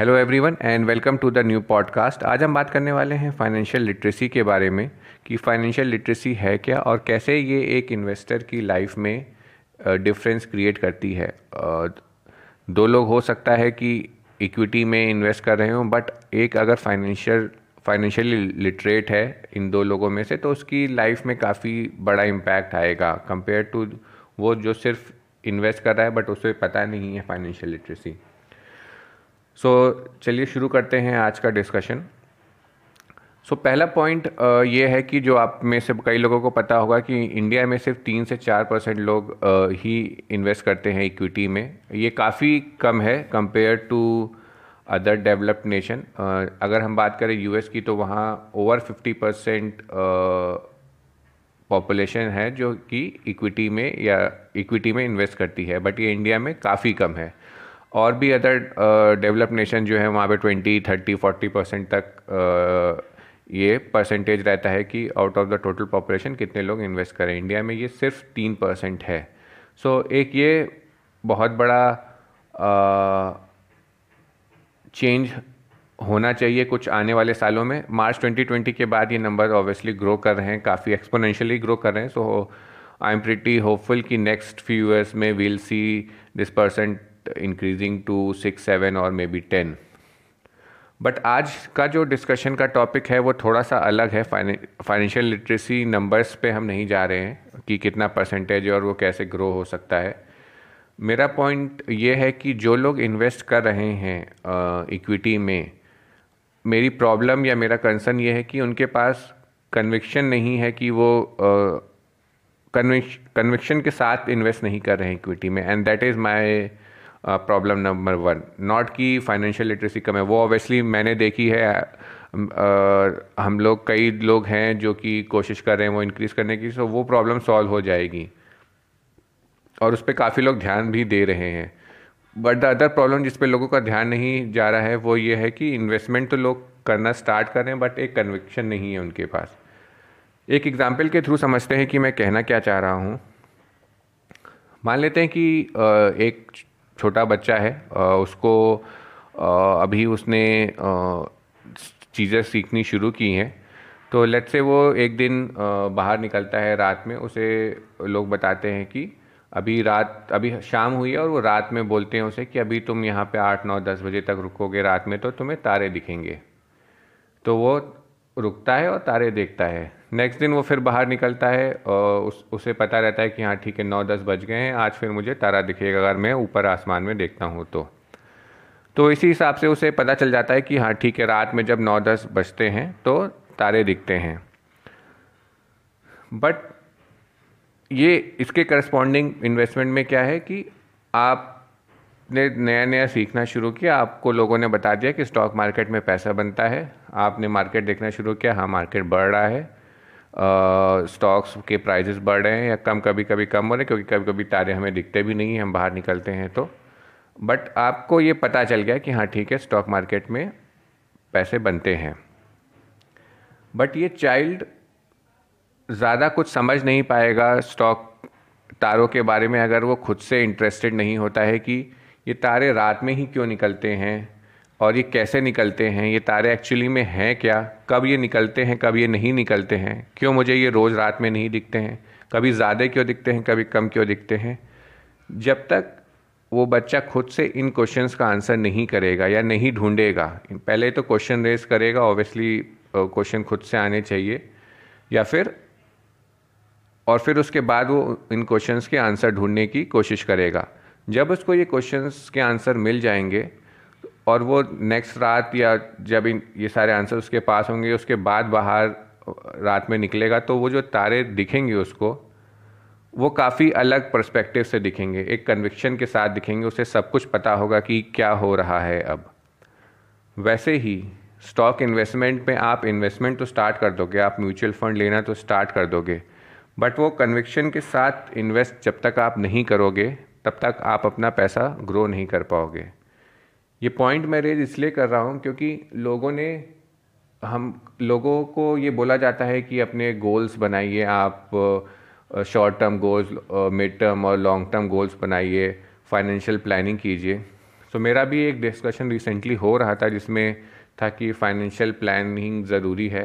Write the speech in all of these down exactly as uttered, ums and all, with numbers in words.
Hello everyone and welcome to the new podcast. आज हम बात करने वाले हैं फाइनेंशियल लिटरेसी के बारे में कि फाइनेंशियल लिटरेसी है क्या और कैसे ये एक इन्वेस्टर की लाइफ में डिफरेंस uh, क्रिएट करती है। uh, दो लोग हो सकता है कि इक्विटी में इन्वेस्ट कर रहे हों, बट एक अगर फाइनेंशियल फाइनेंशियली लिटरेट है इन दो लोगों में से तो उसकी लाइफ में काफ़ी बड़ा इम्पैक्ट आएगा कंपेयर टू वो जो सिर्फ इन्वेस्ट कर रहा है बट उसे पता नहीं है फाइनेंशियल लिटरेसी। सो so, चलिए शुरू करते हैं आज का डिस्कशन। सो so, पहला पॉइंट ये है कि जो आप में से कई लोगों को पता होगा कि इंडिया में सिर्फ तीन से चार परसेंट लोग ही इन्वेस्ट करते हैं इक्विटी में। ये काफ़ी कम है compare to other developed nation. अगर हम बात करें यूएस की तो वहाँ ओवर फिफ्टी परसेंट पॉपुलेशन है जो कि इक्विटी में या इक्विटी में इन्वेस्ट करती है, बट ये इंडिया में काफ़ी कम है। और भी अदर डेवलप्ड नेशन जो है वहाँ पे ट्वेंटी थर्टी फोर्टी परसेंट तक uh, ये परसेंटेज रहता है कि out of the total population कितने लोग इन्वेस्ट करें। इंडिया में ये सिर्फ तीन परसेंट है। सो so, एक ये बहुत बड़ा चेंज uh, होना चाहिए कुछ आने वाले सालों में। मार्च ट्वेंटी ट्वेंटी के बाद ये नंबर ऑब्वियसली ग्रो कर रहे हैं, काफ़ी एक्सपोनेंशियली ग्रो कर रहे हैं। So I am pretty hopeful कि नेक्स्ट फ्यू ईयर्स में we'll see this percent increasing to six seven और मे बी टेन। बट आज का जो डिस्कशन का टॉपिक है वो थोड़ा सा अलग है। फाइनेंशियल लिटरेसी नंबर्स पे हम नहीं जा रहे हैं कि कितना परसेंटेज है और वो कैसे ग्रो हो सकता है। मेरा पॉइंट ये है कि जो लोग इन्वेस्ट कर रहे हैं इक्विटी में, मेरी प्रॉब्लम या मेरा कंसर्न ये है कि उनके पास कन्विक्शन नहीं है कि वो कन्विक्शन के साथ इन्वेस्ट नहीं कर रहे हैं इक्विटी में। And that is my problem number one, not कि फाइनेंशियल लिटरेसी कम है। वो ऑब्वियसली मैंने देखी है, uh, हम लोग कई लोग हैं जो कि कोशिश कर रहे हैं वो इंक्रीज़ करने की। सो वो प्रॉब्लम सॉल्व हो जाएगी और उस पर काफ़ी लोग ध्यान भी दे रहे हैं। बट द अदर प्रॉब्लम जिस पे लोगों का ध्यान नहीं जा रहा है वो ये है कि इन्वेस्टमेंट तो लोग करना स्टार्ट कर रहे हैं बट एक कन्विक्शन नहीं है उनके पास। एक एग्जाम्पल के थ्रू समझते हैं कि मैं कहना क्या चाह रहा हूँ। मान लेते हैं कि uh, एक छोटा बच्चा है, उसको अभी उसने चीज़ें सीखनी शुरू की हैं। तो लेट से वो एक दिन बाहर निकलता है रात में, उसे लोग बताते हैं कि अभी रात अभी शाम हुई है और वो रात में बोलते हैं उसे कि अभी तुम यहाँ पे आठ नौ दस बजे तक रुकोगे रात में तो तुम्हें तारे दिखेंगे। तो वो रुकता है और तारे देखता है। नेक्स्ट दिन वो फिर बाहर निकलता है और उस, उसे पता रहता है कि हाँ ठीक है नौ दस बज गए हैं, आज फिर मुझे तारा दिखेगा अगर मैं ऊपर आसमान में देखता हूँ तो। तो इसी हिसाब से उसे पता चल जाता है कि हाँ ठीक है रात में जब नौ दस बजते हैं तो तारे दिखते हैं। बट ये इसके करस्पॉन्डिंग इन्वेस्टमेंट में क्या है कि आप ने नया नया सीखना शुरू किया, आपको लोगों ने बता दिया कि स्टॉक मार्केट में पैसा बनता है, आपने मार्केट देखना शुरू किया, हाँ मार्केट बढ़ रहा है, स्टॉक्स के प्राइसेस बढ़ रहे हैं या कम कभी कभी कम हो रहे हैं क्योंकि कभी कभी तारे हमें दिखते भी नहीं हैं, हम बाहर निकलते हैं तो। बट आपको ये पता चल गया कि हाँ ठीक है स्टॉक मार्केट में पैसे बनते हैं। बट ये चाइल्ड ज़्यादा कुछ समझ नहीं पाएगा स्टॉक तारों के बारे में अगर वो खुद से इंटरेस्टेड नहीं होता है कि ये तारे रात में ही क्यों निकलते हैं और ये कैसे निकलते हैं, ये तारे एक्चुअली में हैं क्या, कब ये निकलते हैं कब ये नहीं निकलते हैं, क्यों मुझे ये रोज़ रात में नहीं दिखते हैं, कभी ज़्यादा क्यों दिखते हैं कभी कम क्यों दिखते हैं। जब तक वो बच्चा खुद से इन क्वेश्चंस का आंसर नहीं करेगा या नहीं ढूंढेगा, पहले तो क्वेश्चन रेज करेगा ऑब्वियसली, क्वेश्चन खुद से आने चाहिए या फिर और फिर उसके बाद वो इन क्वेश्चंस के आंसर ढूंढने की कोशिश करेगा। जब उसको ये क्वेश्चंस के आंसर मिल जाएंगे और वो नेक्स्ट रात या जब इन ये सारे आंसर उसके पास होंगे उसके बाद बाहर रात में निकलेगा तो वो जो तारे दिखेंगे उसको वो काफ़ी अलग पर्सपेक्टिव से दिखेंगे, एक कन्विक्शन के साथ दिखेंगे, उसे सब कुछ पता होगा कि क्या हो रहा है अब। वैसे ही स्टॉक इन्वेस्टमेंट में आप इन्वेस्टमेंट तो स्टार्ट कर दोगे, आप म्यूचुअल फंड लेना तो स्टार्ट कर दोगे, बट वो कन्विक्शन के साथ इन्वेस्ट जब तक आप नहीं करोगे तब तक आप अपना पैसा ग्रो नहीं कर पाओगे। ये पॉइंट मैं रेज इसलिए कर रहा हूँ क्योंकि लोगों ने हम लोगों को ये बोला जाता है कि अपने गोल्स बनाइए, आप short term goals, mid term और लॉन्ग टर्म गोल्स बनाइए, फाइनेंशियल प्लानिंग कीजिए। सो मेरा भी एक डिस्कशन रिसेंटली हो रहा था जिसमें था कि फाइनेंशियल प्लानिंग ज़रूरी है।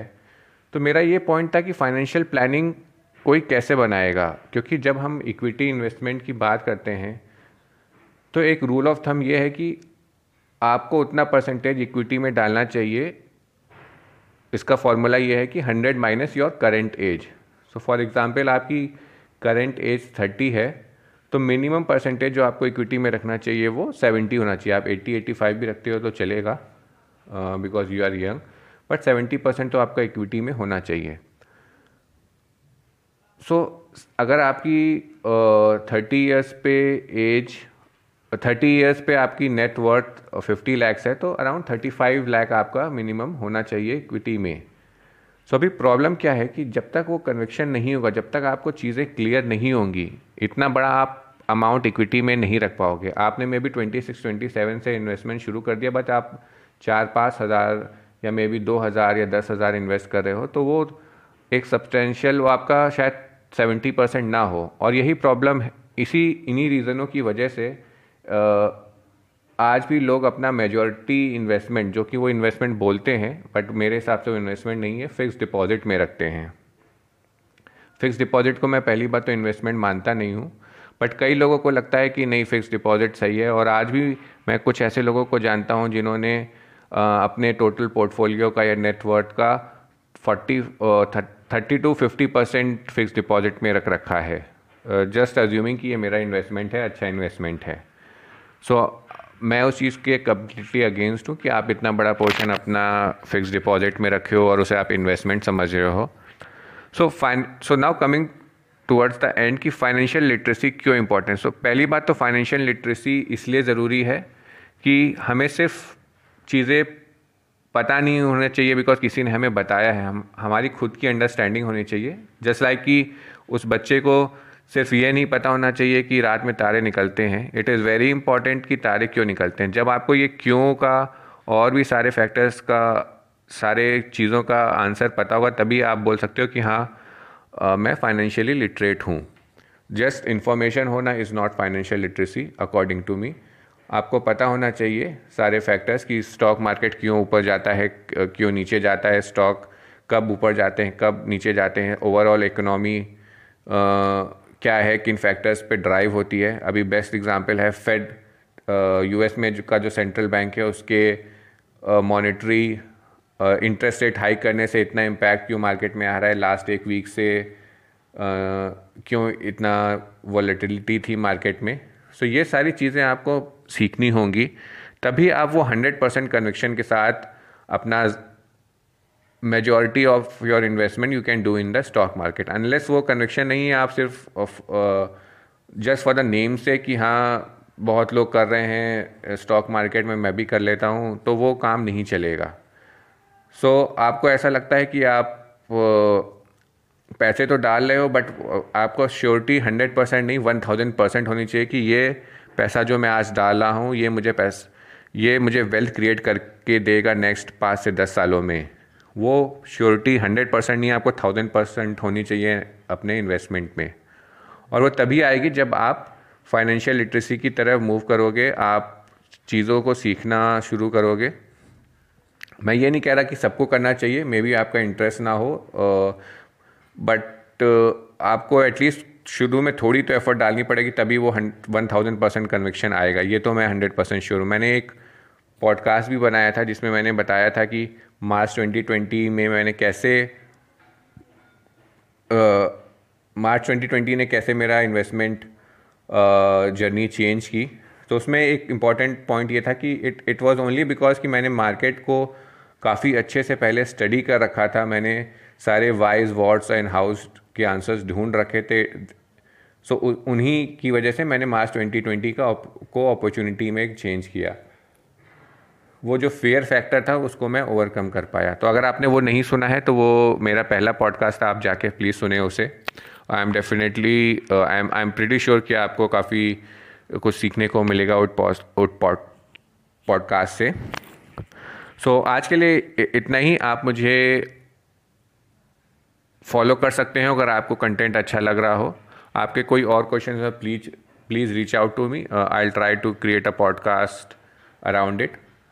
तो मेरा ये पॉइंट था कि फाइनेंशियल प्लानिंग कोई कैसे बनाएगा, क्योंकि जब हम इक्विटी इन्वेस्टमेंट की बात करते हैं तो एक रूल ऑफ थंब ये है कि आपको उतना परसेंटेज इक्विटी में डालना चाहिए। इसका फॉर्मूला ये है कि hundred minus your current age. So for example आपकी करेंट एज थर्टी है तो मिनिमम परसेंटेज जो आपको इक्विटी में रखना चाहिए वो सेवेंटी होना चाहिए। आप एटी, एटी फाइव भी रखते हो तो चलेगा because you are young, but seventy percent तो आपका इक्विटी में होना चाहिए। सो so, अगर आपकी थर्टी uh, इयर्स पे एज थर्टी इयर्स पे आपकी नेटवर्थ फिफ्टी लैक्स है तो अराउंड थर्टी फाइव लैख आपका मिनिमम होना चाहिए इक्विटी में। सो so, अभी प्रॉब्लम क्या है कि जब तक वो कन्विक्शन नहीं होगा, जब तक आपको चीज़ें क्लियर नहीं होंगी, इतना बड़ा आप अमाउंट इक्विटी में नहीं रख पाओगे। आपने maybe twenty six twenty seven से इन्वेस्टमेंट शुरू कर दिया, बट आप चार पाँच हज़ार या मे बी दो हज़ार या दस हज़ार इन्वेस्ट कर रहे हो तो वो एक सब्सटेंशियल वो आपका शायद सेवेंटी परसेंट ना हो। और यही प्रॉब्लम इसी इन्हीं रीज़नों की वजह से आज भी लोग अपना मेजॉरिटी इन्वेस्टमेंट, जो कि वो इन्वेस्टमेंट बोलते हैं बट मेरे हिसाब से वो इन्वेस्टमेंट नहीं है, फिक्स डिपॉजिट में रखते हैं। फिक्स डिपॉजिट को मैं पहली बार तो इन्वेस्टमेंट मानता नहीं हूँ, बट कई लोगों को लगता है कि नहीं फिक्स डिपॉजिट सही है। और आज भी मैं कुछ ऐसे लोगों को जानता हूँ जिन्होंने अपने टोटल पोर्टफोलियो का या नेटवर्थ का forty thirty to fifty percent fix deposit में रख रखा है, जस्ट अज्यूमिंग कि ये मेरा इन्वेस्टमेंट है, अच्छा इन्वेस्टमेंट है। सो so, मैं उस चीज़ के कम्प्लीटली अगेंस्ट हूँ कि आप इतना बड़ा पोर्शन अपना फिक्स डिपॉजिट में रखे हो और उसे आप इन्वेस्टमेंट समझ रहे हो। So fine so now coming towards the end कि फाइनेंशियल लिटरेसी क्यों इम्पोर्टेंट। सो so, पहली बात तो फाइनेंशियल लिटरेसी इसलिए ज़रूरी है कि हमें सिर्फ चीज़ें पता नहीं होना चाहिए बिकॉज किसी ने हमें बताया है, हम हमारी खुद की अंडरस्टैंडिंग होनी चाहिए। जस्ट लाइक कि उस बच्चे को सिर्फ ये नहीं पता होना चाहिए कि रात में तारे निकलते हैं। इट इज़ वेरी इंपॉर्टेंट कि तारे क्यों निकलते हैं। जब आपको ये क्यों का और भी सारे फैक्टर्स का, सारे चीज़ों का आंसर पता होगा तभी आप बोल सकते हो कि हाँ आ, मैं फाइनेंशियली लिटरेट हूँ। जस्ट इंफॉर्मेशन होना is not financial literacy according to me. आपको पता होना चाहिए सारे फैक्टर्स कि स्टॉक मार्केट क्यों ऊपर जाता है, क्यों नीचे जाता है, स्टॉक कब ऊपर जाते हैं, कब नीचे जाते हैं, ओवरऑल इकोनॉमी क्या है, किन फैक्टर्स पे ड्राइव होती है। अभी बेस्ट एग्जांपल है फेड, यूएस में का जो सेंट्रल बैंक है उसके मॉनेटरी इंटरेस्ट रेट हाइक करने से इतना इम्पैक्ट क्यों मार्केट में आ रहा है, लास्ट एक वीक से uh, क्यों इतना वॉलेटिलिटी थी मार्केट में। सो so, ये सारी चीज़ें आपको सीखनी होंगी तभी आप वो हंड्रेड परसेंट कन्विक्शन के साथ अपना majority of your investment you can do in the stock market. Unless वो कन्विक्शन नहीं है, आप सिर्फ of just for the name से कि हाँ बहुत लोग कर रहे हैं स्टॉक मार्केट में, मैं भी कर लेता हूँ, तो वो काम नहीं चलेगा। सो so, आपको ऐसा लगता है कि आप uh, पैसे तो डाल रहे हो बट आपको श्योरिटी हंड्रेड परसेंट नहीं वन थाउजेंड परसेंट होनी चाहिए कि ये पैसा जो मैं आज डाल रहा हूँ ये मुझे पैस ये मुझे वेल्थ क्रिएट करके देगा नेक्स्ट पाँच से दस सालों में। वो श्योरिटी हंड्रेड परसेंट नहीं, आपको थाउजेंड परसेंट होनी चाहिए अपने इन्वेस्टमेंट में। और वो तभी आएगी जब आप फाइनेंशियल लिटरेसी की तरफ मूव करोगे, आप चीज़ों को सीखना शुरू करोगे। मैं ये नहीं कह रहा कि सबको करना चाहिए, मे बी आपका इंटरेस्ट ना हो, बट आपको एटलीस्ट शुरू में थोड़ी तो एफर्ट डालनी पड़ेगी तभी वो वन थाउजेंड परसेंट कन्विक्शन आएगा। ये तो मैं हंड्रेड परसेंट श्योर हूँ। मैंने एक पॉडकास्ट भी बनाया था जिसमें मैंने बताया था कि मार्च ट्वेंटी ट्वेंटी में मैंने कैसे आ, मार्च ट्वेंटी ट्वेंटी ने कैसे मेरा इन्वेस्टमेंट जर्नी चेंज की। तो उसमें एक इम्पॉर्टेंट पॉइंट ये था कि it it was only because कि मैंने मार्केट को काफ़ी अच्छे से पहले स्टडी कर रखा था, मैंने सारे वाइज वॉट्स एंड हाउस के आंसर्स ढूंढ रखे थे। सो so, उन्हीं की वजह से मैंने मार्च ट्वेंटी ट्वेंटी का को अपॉर्चुनिटी में एक चेंज किया। वो जो फेयर फैक्टर था उसको मैं ओवरकम कर पाया। तो अगर आपने वो नहीं सुना है तो वो मेरा पहला पॉडकास्ट था, आप जाके प्लीज़ सुने उसे। I am definitely I am I am pretty sure कि आपको काफ़ी कुछ सीखने को मिलेगा उस पॉडकास्ट से। सो so, आज के लिए इतना ही। आप मुझे फॉलो कर सकते हैं अगर आपको कंटेंट अच्छा लग रहा हो। आपके कोई और क्वेश्चन है please please reach out to me. I will try to create a podcast around it.